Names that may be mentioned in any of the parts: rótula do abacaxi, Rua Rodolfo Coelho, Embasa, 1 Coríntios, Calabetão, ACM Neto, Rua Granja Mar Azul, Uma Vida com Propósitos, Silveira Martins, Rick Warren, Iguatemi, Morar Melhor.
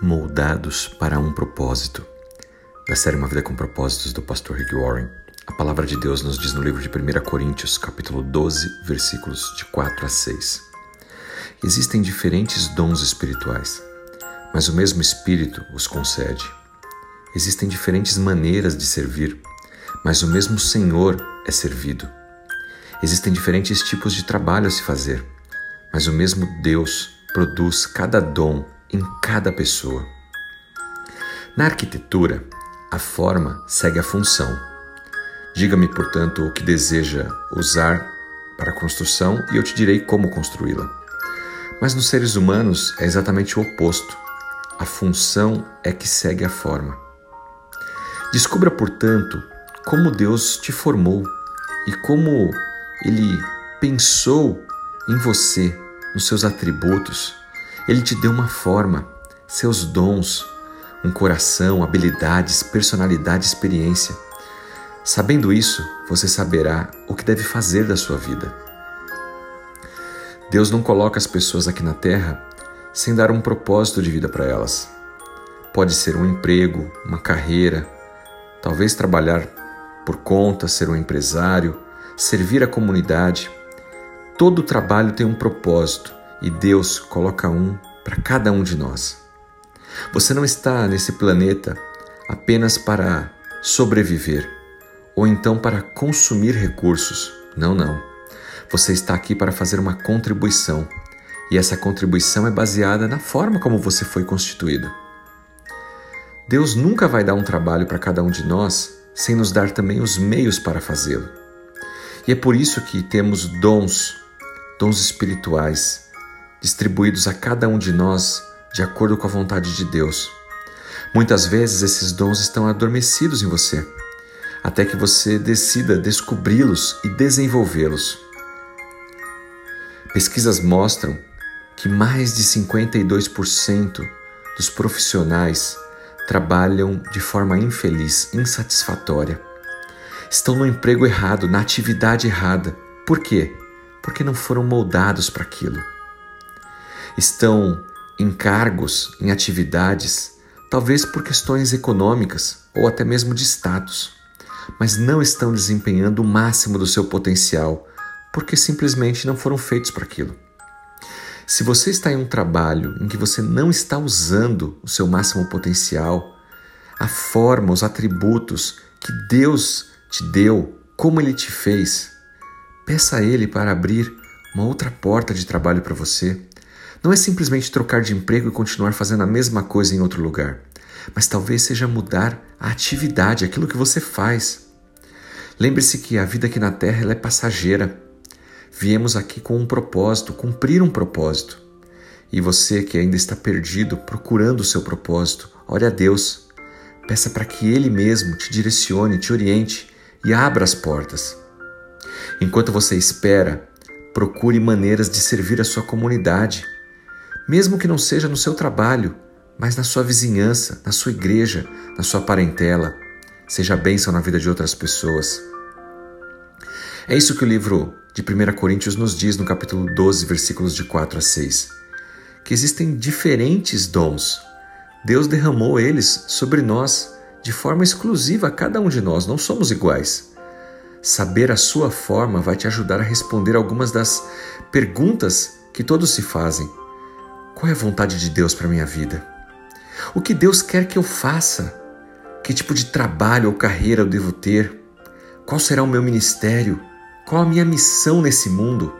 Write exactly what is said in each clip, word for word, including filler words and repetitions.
moldados para um propósito. Da série Uma Vida com Propósitos, do pastor Rick Warren, a palavra de Deus nos diz no livro de primeira Coríntios, capítulo doze, versículos de quatro a seis. Existem diferentes dons espirituais, mas o mesmo Espírito os concede. Existem diferentes maneiras de servir, mas o mesmo Senhor é servido. Existem diferentes tipos de trabalho a se fazer, mas o mesmo Deus produz cada dom em cada pessoa. Na arquitetura, a forma segue a função. Diga-me, portanto, o que deseja usar para a construção e eu te direi como construí-la. Mas nos seres humanos é exatamente o oposto. A função é que segue a forma. Descubra, portanto, como Deus te formou e como Ele pensou em você, nos seus atributos. Ele te deu uma forma, seus dons, um coração, habilidades, personalidade, experiência. Sabendo isso, você saberá o que deve fazer da sua vida. Deus não coloca as pessoas aqui na Terra sem dar um propósito de vida para elas. Pode ser um emprego, uma carreira, talvez trabalhar por conta, ser um empresário, servir a comunidade. Todo trabalho tem um propósito e Deus coloca um para cada um de nós. Você não está nesse planeta apenas para sobreviver ou então para consumir recursos. Não, não. Você está aqui para fazer uma contribuição e essa contribuição é baseada na forma como você foi constituído. Deus nunca vai dar um trabalho para cada um de nós sem nos dar também os meios para fazê-lo. E é por isso que temos dons, dons espirituais, distribuídos a cada um de nós de acordo com a vontade de Deus. Muitas vezes esses dons estão adormecidos em você, até que você decida descobri-los e desenvolvê-los. Pesquisas mostram que mais de cinquenta e dois por cento dos profissionais trabalham de forma infeliz, insatisfatória. Estão no emprego errado, na atividade errada. Por quê? Porque não foram moldados para aquilo. Estão em cargos, em atividades, talvez por questões econômicas ou até mesmo de status, mas não estão desempenhando o máximo do seu potencial porque simplesmente não foram feitos para aquilo. Se você está em um trabalho em que você não está usando o seu máximo potencial, a forma, os atributos que Deus te deu, como Ele te fez, peça a Ele para abrir uma outra porta de trabalho para você. Não é simplesmente trocar de emprego e continuar fazendo a mesma coisa em outro lugar, mas talvez seja mudar a atividade, aquilo que você faz. Lembre-se que a vida aqui na Terra ela é passageira. Viemos aqui com um propósito, cumprir um propósito. E você que ainda está perdido, procurando o seu propósito, ore a Deus. Peça para que Ele mesmo te direcione, te oriente e abra as portas. Enquanto você espera, procure maneiras de servir a sua comunidade. Mesmo que não seja no seu trabalho, mas na sua vizinhança, na sua igreja, na sua parentela. Seja bênção na vida de outras pessoas. É isso que o livro de primeira Coríntios nos diz no capítulo doze, versículos de quatro a seis. Que existem diferentes dons. Deus derramou eles sobre nós de forma exclusiva a cada um de nós. Não somos iguais. Saber a sua forma vai te ajudar a responder algumas das perguntas que todos se fazem. Qual é a vontade de Deus para a minha vida? O que Deus quer que eu faça? Que tipo de trabalho ou carreira eu devo ter? Qual será o meu ministério? Qual a minha missão nesse mundo?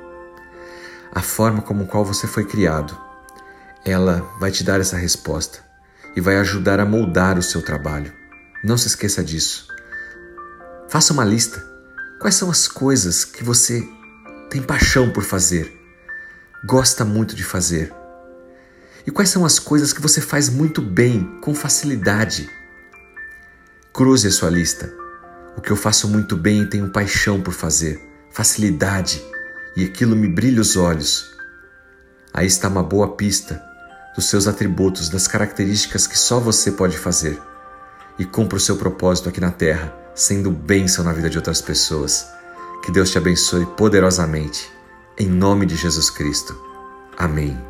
A forma como qual você foi criado, ela vai te dar essa resposta e vai ajudar a moldar o seu trabalho. Não se esqueça disso. Faça uma lista. Quais são as coisas que você tem paixão por fazer? Gosta muito de fazer? E quais são as coisas que você faz muito bem, com facilidade? Cruze a sua lista. O que eu faço muito bem e tenho paixão por fazer, facilidade, e aquilo me brilha os olhos. Aí está uma boa pista dos seus atributos, das características que só você pode fazer. E cumpra o seu propósito aqui na Terra, sendo bênção na vida de outras pessoas. Que Deus te abençoe poderosamente. Em nome de Jesus Cristo. Amém.